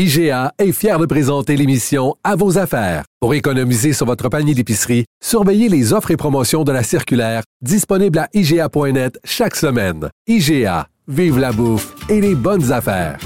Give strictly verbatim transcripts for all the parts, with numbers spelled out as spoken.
I G A est fier de présenter l'émission À vos affaires. Pour économiser sur votre panier d'épicerie, surveillez les offres et promotions de la circulaire disponible à I G A point net chaque semaine. I G A. Vive la bouffe et les bonnes affaires.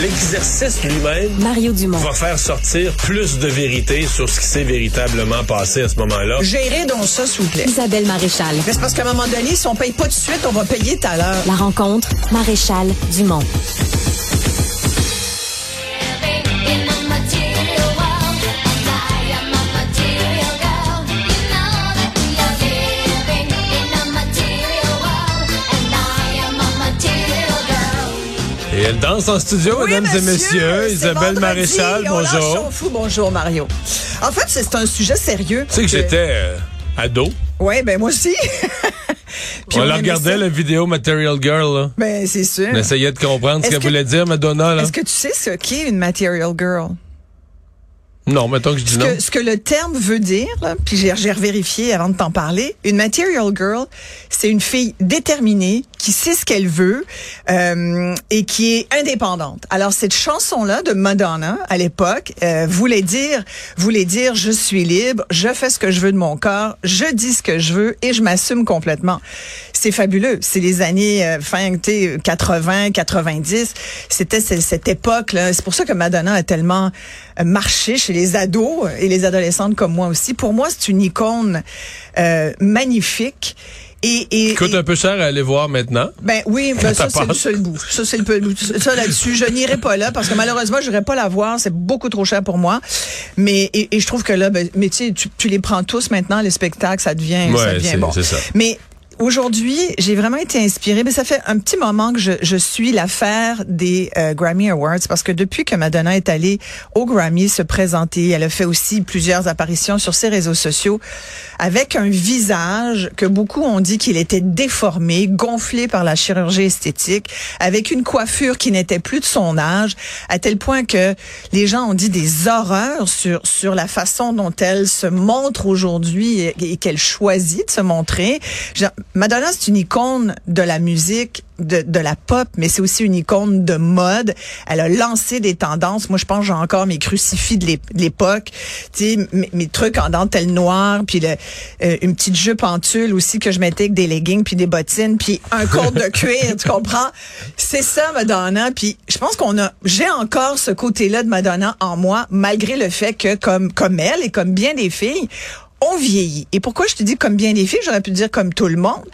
L'exercice lui-même, Mario Dumont, va faire sortir plus de vérité sur ce qui s'est véritablement passé à ce moment-là. Gérez donc ça, s'il vous plaît. Isabelle Maréchal. Mais c'est parce qu'à un moment donné, si on paye pas tout de suite, on va payer tout à l'heure. La rencontre, Maréchal Dumont. Et elle danse en studio, oui, mesdames monsieur, et messieurs. Isabelle Maréchal, bonjour. Fou, bonjour, Mario. En fait, c'est, c'est un sujet sérieux. Tu sais que, que j'étais euh, ado. Oui, ben moi aussi. Puis on, on la regardait, la vidéo Material Girl. Là. Ben, c'est sûr. On essayait de comprendre est-ce ce qu'elle que, voulait dire, Madonna. Là. Est-ce que tu sais ce qu'est une Material Girl? Non, mettons que je dis ce non. Que, ce que le terme veut dire, là, puis j'ai, j'ai revérifié avant de t'en parler, une Material Girl, c'est une fille déterminée qui sait ce qu'elle veut euh, et qui est indépendante. Alors, cette chanson-là de Madonna, à l'époque, euh, voulait dire, voulait dire, je suis libre, je fais ce que je veux de mon corps, je dis ce que je veux et je m'assume complètement. C'est fabuleux. C'est les années euh, fin quatre-vingts, quatre-vingt-dix. C'était cette, cette époque-là. C'est pour ça que Madonna a tellement euh, marché chez les les ados et les adolescentes comme moi aussi. Pour moi, c'est une icône euh, magnifique. Et, et, qui coûte et, un peu cher à aller voir maintenant. Ben oui, ben ça, c'est le seul bout. Ça, c'est le seul bout. Ça, là-dessus, je n'irai pas là parce que malheureusement, je n'irai pas la voir. C'est beaucoup trop cher pour moi. Mais, et, et je trouve que là, ben, mais tu sais, tu les prends tous maintenant, les spectacles, ça devient, ouais, ça devient c'est, bon. C'est ça. Mais, aujourd'hui, j'ai vraiment été inspirée. Mais ça fait un petit moment que je, je suis l'affaire des euh, Grammy Awards parce que depuis que Madonna est allée aux Grammy se présenter, elle a fait aussi plusieurs apparitions sur ses réseaux sociaux avec un visage que beaucoup ont dit qu'il était déformé, gonflé par la chirurgie esthétique, avec une coiffure qui n'était plus de son âge, à tel point que les gens ont dit des horreurs sur sur la façon dont elle se montre aujourd'hui et, et qu'elle choisit de se montrer. Je, Madonna, c'est une icône de la musique, de, de la pop, mais c'est aussi une icône de mode. Elle a lancé des tendances. Moi, je pense que j'ai encore mes crucifix de, l'ép- de l'époque, tu sais, mes, mes trucs en dentelle noire, puis le, euh, une petite jupe en tulle aussi que je mettais avec des leggings, puis des bottines, puis un col de cuir, tu comprends? C'est ça, Madonna. Puis je pense qu'on a, j'ai encore ce côté-là de Madonna en moi, malgré le fait que, comme, comme elle et comme bien des filles, on vieillit. Et pourquoi je te dis comme bien des filles, j'aurais pu te dire comme tout le monde,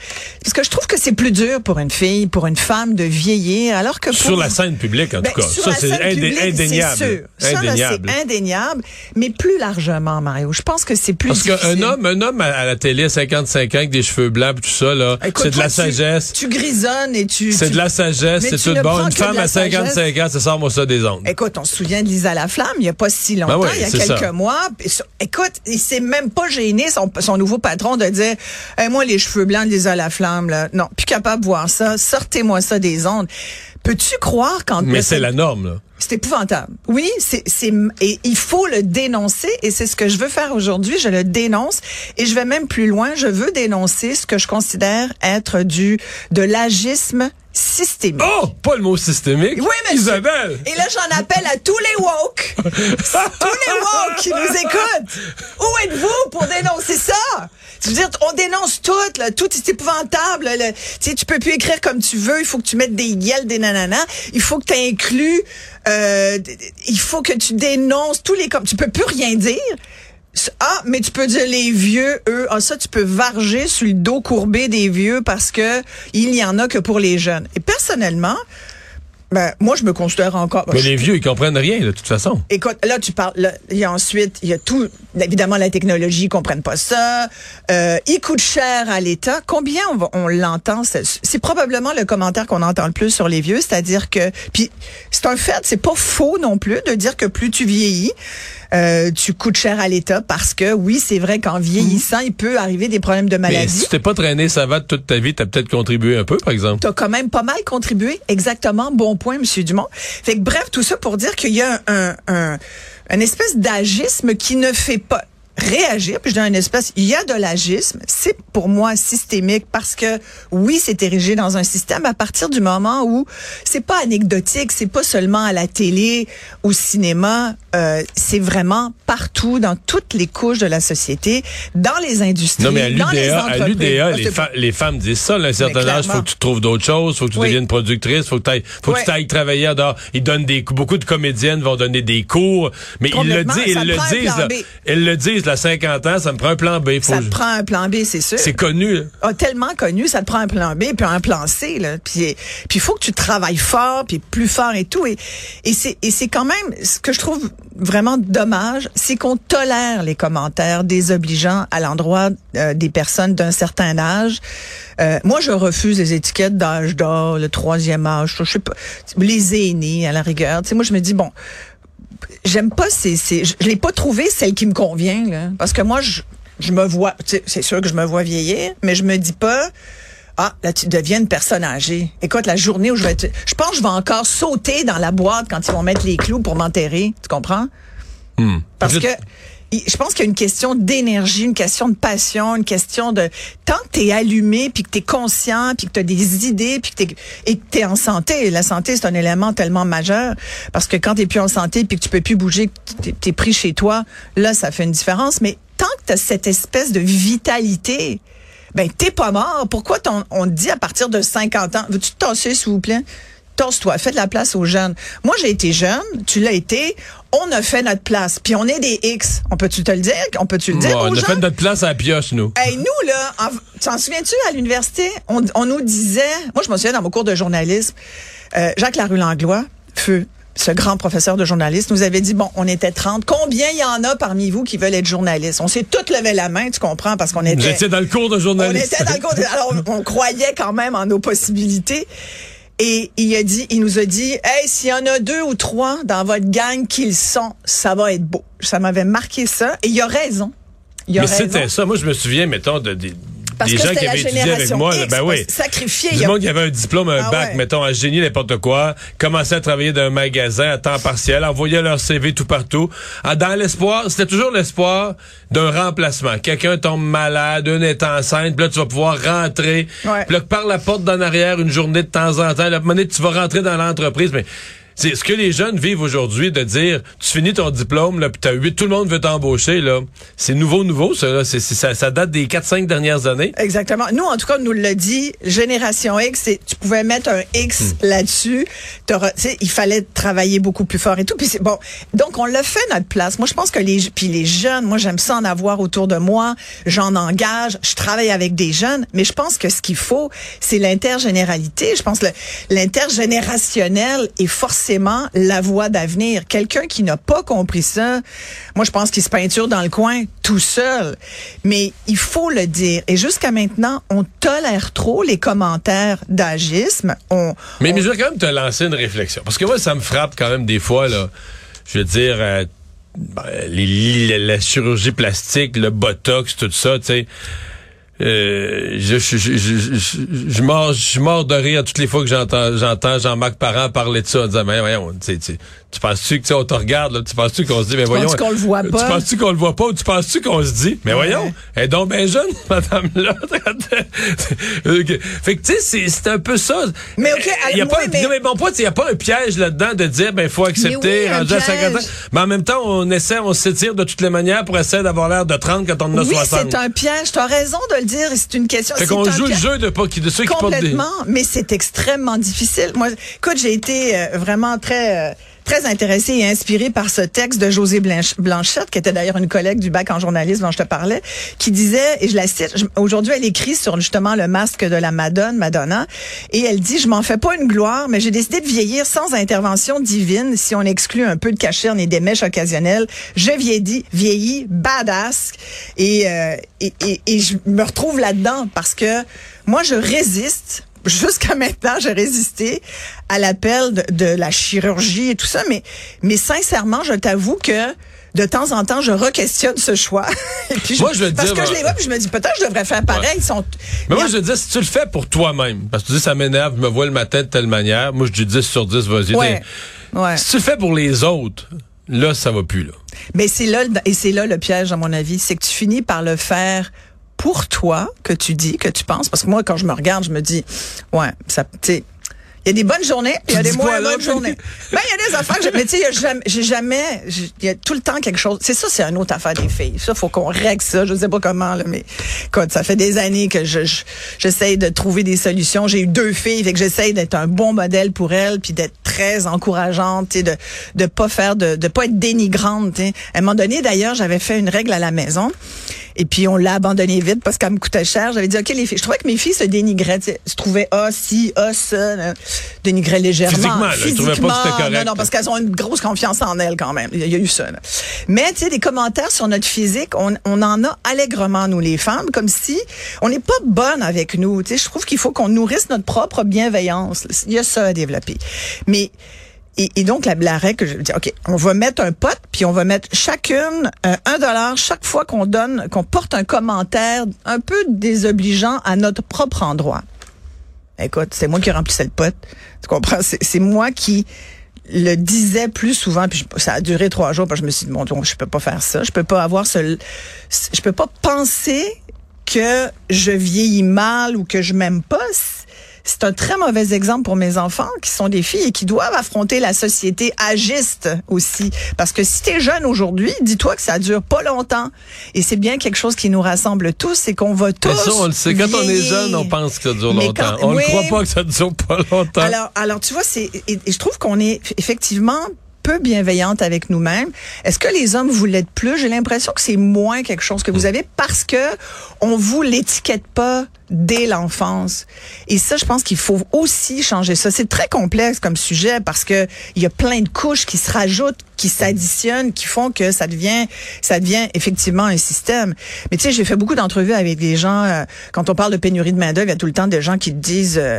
parce que je trouve que c'est plus dur pour une fille, pour une femme de vieillir, alors que pour... Sur la scène publique, en ben, tout cas. Sur ça, la c'est scène indé- publique, indéniable. C'est sûr. Indéniable. Ça, là, c'est indéniable, mais plus largement, Mario. Je pense que c'est plus parce difficile. Parce qu'un homme, un homme à la télé à cinquante-cinq ans avec des cheveux blancs et tout ça, là, écoute, c'est de toi, la sagesse. Tu, tu grisonnes et tu... C'est tu, de la sagesse, c'est tout bon. Une femme à cinquante-cinq ans, ça sort moi ça des ondes. Écoute, on se souvient de Lisa Laflamme, il n'y a pas si longtemps, ben oui, il y a quelques ça. mois. Écoute, il s'est même pas gêné son, son nouveau patron de dire hey, « Moi, les cheveux blancs de Lisa Laflamme, là, non, plus capable de voir ça, sortez-moi ça des ondes. » Peux-tu croire quand... Mais c'est la norme, là. C'est épouvantable. Oui, c'est, c'est, et il faut le dénoncer et c'est ce que je veux faire aujourd'hui. Je le dénonce et je vais même plus loin. Je veux dénoncer ce que je considère être du, de l'agisme systémique. Oh! Pas le mot systémique. Oui, mais Isabelle! Et là, j'en appelle à tous les woke. Tous les woke qui nous écoutent. Où êtes-vous pour dénoncer ça? Tu veux dire, on dénonce tout, là. Tout est épouvantable. Le, tu sais, tu peux plus écrire comme tu veux. Il faut que tu mettes des yels, des nananas. Il faut que t'inclues, euh, il faut que tu dénonces tous les, comme, tu peux plus rien dire. Ah, mais tu peux dire les vieux, eux. Ah, ça, tu peux varger sur le dos courbé des vieux parce que il y en a que pour les jeunes. Et personnellement, Ben, moi, je me considère encore... Ben, mais je... les vieux, ils comprennent rien, de toute façon. Écoute, là, tu parles... Là, et ensuite, il y a tout... Évidemment, la technologie, ils comprennent pas ça. Euh, il coûte cher à l'État. Combien on, va, on l'entend? C'est probablement le commentaire qu'on entend le plus sur les vieux, c'est-à-dire que... Puis, c'est un fait, c'est pas faux non plus de dire que plus tu vieillis, euh, tu coûtes cher à l'État parce que, oui, c'est vrai qu'en vieillissant, mmh. il peut arriver des problèmes de maladie. Mais si tu t'es pas traîné savate toute ta vie, t'as peut-être contribué un peu, par exemple. T'as quand même pas mal contribué, exactement, bon point, M. Dumont. Fait que bref, tout ça pour dire qu'il y a un, un, un espèce d'agisme qui ne fait pas réagir. Puis je donne une espèce, il y a de l'agisme. C'est pour moi systémique parce que oui, c'est érigé dans un système à partir du moment où c'est pas anecdotique, c'est pas seulement à la télé, au cinéma, euh, c'est vraiment partout, dans toutes les couches de la société, dans les industries, non, mais à l'U D A, dans les entreprises. À l'U D A, les, fa- les femmes disent ça, là, à un certain âge, faut que tu trouves d'autres choses, faut que tu oui. deviennes productrice, faut que tu faut oui. que tu ailles travailler dehors. Ils donnent des beaucoup de comédiennes vont donner des cours, mais ils le disent, ils le disent, là, ils le disent. À cinquante ans, ça me prend un plan B. Faut ça te je... prend un plan B, c'est sûr. C'est connu. Ah, tellement connu, ça te prend un plan B, puis un plan C. Là. Puis il faut que tu travailles fort, puis plus fort et tout. Et, et, c'est, et c'est quand même, ce que je trouve vraiment dommage, c'est qu'on tolère les commentaires désobligeants à l'endroit euh, des personnes d'un certain âge. Euh, moi, je refuse les étiquettes d'âge d'or, le troisième âge, je sais pas, les aînés à la rigueur. Tu sais, moi, je me dis, bon... J'aime pas ces, ces je, je l'ai pas trouvé celle qui me convient là, parce que moi je je me vois, c'est sûr que je me vois vieillir, mais je me dis pas ah là tu deviens une personne âgée. Écoute, la journée où je vais être, je pense que je vais encore sauter dans la boîte quand ils vont mettre les clous pour m'enterrer, tu comprends? Mmh. Parce que je pense qu'il y a une question d'énergie, une question de passion, une question de... Tant que t'es allumé, puis que t'es conscient, puis que t'as des idées, puis que t'es, et que t'es en santé. La santé, c'est un élément tellement majeur, parce que quand t'es plus en santé, puis que tu peux plus bouger, que t'es, t'es pris chez toi, là, ça fait une différence. Mais tant que t'as cette espèce de vitalité, ben, t'es pas mort. Pourquoi t'on, on te dit à partir de cinquante ans, veux-tu te tasser, s'il vous plaît? Tasse-toi, fais de la place aux jeunes. Moi, j'ai été jeune, tu l'as été, on a fait notre place, puis on est des X. On peut-tu te le dire? On peut-tu le dire bon, aux on a gens? Fait notre place à la pioche, nous. Hey, nous, là, en, t'en souviens-tu, à l'université, on, on nous disait, moi, je me souviens dans mon cours de journalisme, euh, Jacques Larue-Langlois, feu, ce grand professeur de journalisme, nous avait dit, bon, on était trente, combien il y en a parmi vous qui veulent être journalistes? On s'est tous levé la main, tu comprends, parce qu'on était... J'étais dans le cours de journalisme. On était dans le cours de... Alors, on, on croyait quand même en nos possibilités. Et il a dit, il nous a dit, hey, s'il y en a deux ou trois dans votre gang qui le sont, ça va être beau. Ça m'avait marqué ça. Et il a raison. Il a mais raison. C'était ça. Moi, je me souviens, mettons, de, de Parce des gens qui avaient étudié avec moi, X, ben oui. Sacrifié. Du monde a... qui avait un diplôme, un ah bac, ouais. mettons, à génie, n'importe quoi, commençait à travailler dans un magasin à temps partiel, envoyait leur C V tout partout. Dans l'espoir, c'était toujours l'espoir d'un remplacement. Quelqu'un tombe malade, une est enceinte, puis là, tu vas pouvoir rentrer. Ouais. Puis là, par la porte d'en arrière, une journée de temps en temps, la monnaie, tu vas rentrer dans l'entreprise, mais... C'est ce que les jeunes vivent aujourd'hui de dire tu finis ton diplôme là puis t'as huit tout le monde veut t'embaucher là. C'est nouveau nouveau ça là, c'est, c'est ça, ça date des quatre cinq dernières années. Exactement. Nous en tout cas on nous l'a dit génération X, c'est, tu pouvais mettre un X mmh. là-dessus, tu sais il fallait travailler beaucoup plus fort et tout puis c'est bon. Donc on l'a fait notre place. Moi je pense que les puis les jeunes, moi j'aime ça en avoir autour de moi, j'en engage, je travaille avec des jeunes, mais je pense que ce qu'il faut c'est l'intergénéralité, je pense le l'intergénérationnel est forcément la voie d'avenir. Quelqu'un qui n'a pas compris ça, moi, je pense qu'il se peinture dans le coin tout seul. Mais il faut le dire. Et jusqu'à maintenant, on tolère trop les commentaires d'agisme. On, mais, on... mais je veux quand même te lancer une réflexion. Parce que moi, ça me frappe quand même des fois, là. Je veux dire, euh, les, les, la chirurgie plastique, le botox, tout ça, tu sais. Euh, je, je, je, je, je, je, mords, je mords de rire toutes les fois que j'entends, j'entends Jean-Marc Parent parler de ça en disant mais voyons, tu, tu, tu penses-tu que on te regarde, là, tu penses-tu qu'on se dit mais voyons, qu'on le voit pas. Tu penses-tu qu'on le voit pas ou tu penses-tu qu'on se dit mais ouais. voyons, elle est donc bien jeune, madame là. Fait que tu sais, c'est, c'est un peu ça. Mais ok, il y a moi, pas, un, mais... Non, mais bon point, il y a pas un piège là-dedans de dire ben faut accepter oui, rendu à cinquante ans. Mais en même temps, on essaie, on s'étire de toutes les manières pour essayer d'avoir l'air de trente quand on en a oui, soixante. Oui, c'est un piège. T'as raison de dire, c'est une question. Fait qu'on joue le jeu de, pas, de ceux qui portent des... Complètement, mais c'est extrêmement difficile. Moi, écoute, j'ai été euh, vraiment très... Euh, très intéressée et inspirée par ce texte de Josée Blanchette, qui était d'ailleurs une collègue du bac en journalisme dont je te parlais, qui disait, et je la cite, aujourd'hui elle écrit sur justement le masque de la Madone, Madonna, et elle dit, je m'en fais pas une gloire, mais j'ai décidé de vieillir sans intervention divine, si on exclut un peu de cacherne et des mèches occasionnelles. Je vieillis, vieillis, badass, et, euh, et, et, et je me retrouve là-dedans parce que moi je résiste. Jusqu'à maintenant, j'ai résisté à l'appel de, de la chirurgie et tout ça, mais mais sincèrement, je t'avoue que de temps en temps, je re-questionne ce choix. Et puis je, moi, je veux parce dire, que je les vois, puis je me dis, peut-être je devrais faire pareil. Ouais. Ils sont... Mais moi, en... je dis, si tu le fais pour toi-même, parce que tu dis, ça m'énerve, je me vois le matin de telle manière, moi, je dis dix sur dix, vas-y. Ouais. Ouais. Si tu le fais pour les autres, là, ça va plus, là. Mais c'est là, et c'est là le piège, à mon avis, c'est que tu finis par le faire pour toi, que tu dis, que tu penses, parce que moi, quand je me regarde, je me dis, ouais, ça, tu sais, il y a des bonnes journées, il y a des moins bonnes journées. Ben, il y a des affaires que, mais tu sais, j'ai jamais, il y a tout le temps quelque chose. C'est ça, c'est une autre affaire des filles. Ça, faut qu'on règle ça. Je sais pas comment, là, mais, écoute, ça fait des années que je, je, j'essaye de trouver des solutions. J'ai eu deux filles, fait que j'essaye d'être un bon modèle pour elles, puis d'être très encourageante, tu sais, de, de pas faire de, de pas être dénigrante, tu sais. À un moment donné, d'ailleurs, j'avais fait une règle à la maison. Et puis, on l'a abandonné vite parce qu'elle me coûtait cher. J'avais dit, OK, les filles, je trouvais que mes filles se dénigraient, se trouvaient, ah, si, ah, ça, là, dénigraient légèrement. Physiquement, là, Physiquement, je trouvais pas que c'était correct. Non, non, parce qu'elles ont une grosse confiance en elles, quand même. Il y a eu ça, là. Mais, tu sais, des commentaires sur notre physique, on, on en a allègrement, nous, les femmes, comme si on n'est pas bonnes avec nous. Tu sais, je trouve qu'il faut qu'on nourrisse notre propre bienveillance. Il y a ça à développer. Mais, Et, et donc, la, la règle, je dis, OK, on va mettre un pot, puis on va mettre chacune euh, un dollar chaque fois qu'on donne, qu'on porte un commentaire un peu désobligeant à notre propre endroit. Écoute, c'est moi qui remplissais le pot. Tu comprends? C'est, c'est moi qui le disais plus souvent, puis je, ça a duré trois jours, parce que je me suis dit, bon, donc, je peux pas faire ça. Je peux pas avoir ce, je peux pas penser que je vieillis mal ou que je m'aime pas. C'est un très mauvais exemple pour mes enfants qui sont des filles et qui doivent affronter la société agiste aussi. Parce que si t'es jeune aujourd'hui, dis-toi que ça dure pas longtemps. Et c'est bien quelque chose qui nous rassemble tous, c'est qu'on va tous. Mais ça, on le sait. Quand vieillir. On est jeune, on pense que ça dure Mais longtemps. Quand, on ne oui, croit pas que ça dure pas longtemps. Alors, alors tu vois, c'est, et, et je trouve qu'on est effectivement peu bienveillante avec nous-mêmes. Est-ce que les hommes vous l'êtes plus? J'ai l'impression que c'est moins quelque chose que vous avez parce que on vous l'étiquette pas dès l'enfance. Et ça, je pense qu'il faut aussi changer ça. C'est très complexe comme sujet parce que il y a plein de couches qui se rajoutent, qui s'additionnent, qui font que ça devient, ça devient effectivement un système. Mais tu sais, j'ai fait beaucoup d'entrevues avec des gens, euh, quand on parle de pénurie de main-d'œuvre, il y a tout le temps des gens qui te disent, euh,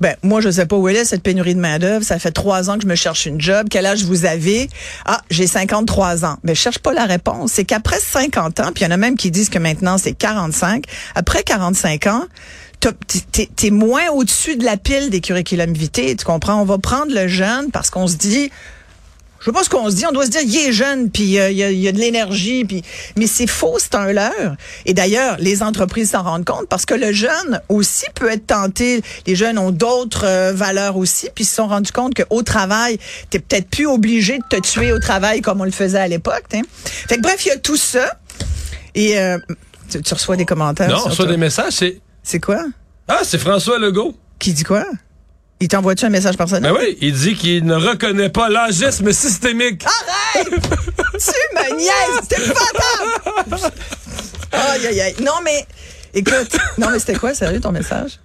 ben, moi, je sais pas où elle est, cette pénurie de main-d'œuvre. Ça fait trois ans que je me cherche une job. Quel âge vous avez? Ah, j'ai cinquante-trois ans. Ben, je cherche pas la réponse. C'est qu'après cinquante ans, puis il y en a même qui disent que maintenant, c'est quarante-cinq. Après quarante-cinq ans, T'es, t'es moins au-dessus de la pile des curriculum vitae, tu comprends? On va prendre le jeune parce qu'on se dit, je sais pas ce qu'on se dit, on doit se dire, il est jeune, puis euh, il, y a, il y a de l'énergie, puis mais c'est faux, c'est un leurre. Et d'ailleurs, les entreprises s'en rendent compte parce que le jeune aussi peut être tenté, les jeunes ont d'autres euh, valeurs aussi, puis ils se sont rendus compte qu'au travail, t'es peut-être plus obligé de te tuer au travail comme on le faisait à l'époque. T'es. Fait que bref, il y a tout ça. Et euh, tu, tu reçois des commentaires? Non, on reçoit des messages, c'est... C'est quoi? Ah, c'est François Legault. Qui dit quoi? Il t'envoie-tu un message personnel? Ben oui, il dit qu'il ne reconnaît pas l'agisme systémique. Arrête! Tu me niaises! T'es fatale! Aïe, aïe, aïe. Non, mais, écoute, non, mais c'était quoi, sérieux, ton message?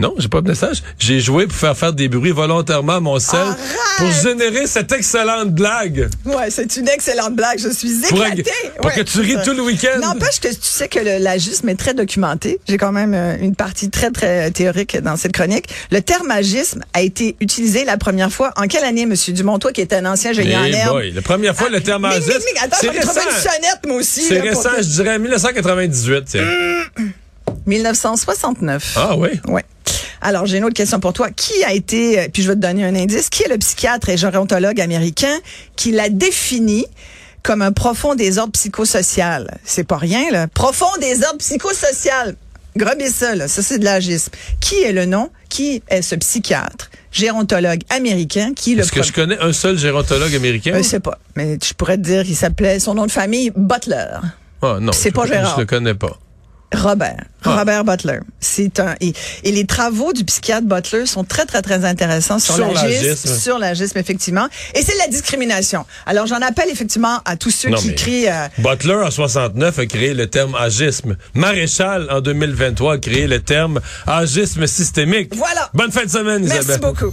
Non, j'ai pas de message. J'ai joué pour faire faire des bruits volontairement à mon sel pour générer cette excellente blague. Ouais, c'est une excellente blague. Je suis éclatée. Pour, pour ouais, que tu ris ça. Tout le week-end. N'empêche que tu sais que le, l'agisme est très documenté. J'ai quand même euh, une partie très, très théorique dans cette chronique. Le terme agisme a été utilisé la première fois. En quelle année, M. Dumont, toi qui étais un ancien génie en herbe? La première fois, ah, le terme agisme. Mais, mais, attends, c'est récent. Une sonnette, moi aussi. C'est là, récent, que... je dirais dix-neuf cent quatre-vingt-dix-huit. Tiens. Mmh. dix-neuf cent soixante-neuf. Ah oui? Oui. Alors, j'ai une autre question pour toi. Qui a été, puis je vais te donner un indice, qui est le psychiatre et gérontologue américain qui l'a défini comme un profond désordre psychosocial? C'est pas rien, là. Profond désordre psychosocial. Grebez ça, là. Ça, c'est de l'agisme. Qui est le nom? Qui est ce psychiatre, gérontologue américain qui le... Est-ce que je connais un seul gérontologue américain? Je sais pas. Mais je pourrais te dire qu'il s'appelait, son nom de famille, Butler. Ah non. C'est pas Gérard. Je le connais pas. Robert, Robert ah. Butler. C'est un et, et les travaux du psychiatre Butler sont très très très intéressants sur, sur l'agisme, ouais. sur l'agisme effectivement. Et c'est de la discrimination. Alors j'en appelle effectivement à tous ceux non, qui crient. Euh, Butler en soixante-neuf a créé le terme agisme. Maréchal en deux mille vingt-trois a créé le terme agisme systémique. Voilà. Bonne fin de semaine, Isabelle. Merci beaucoup.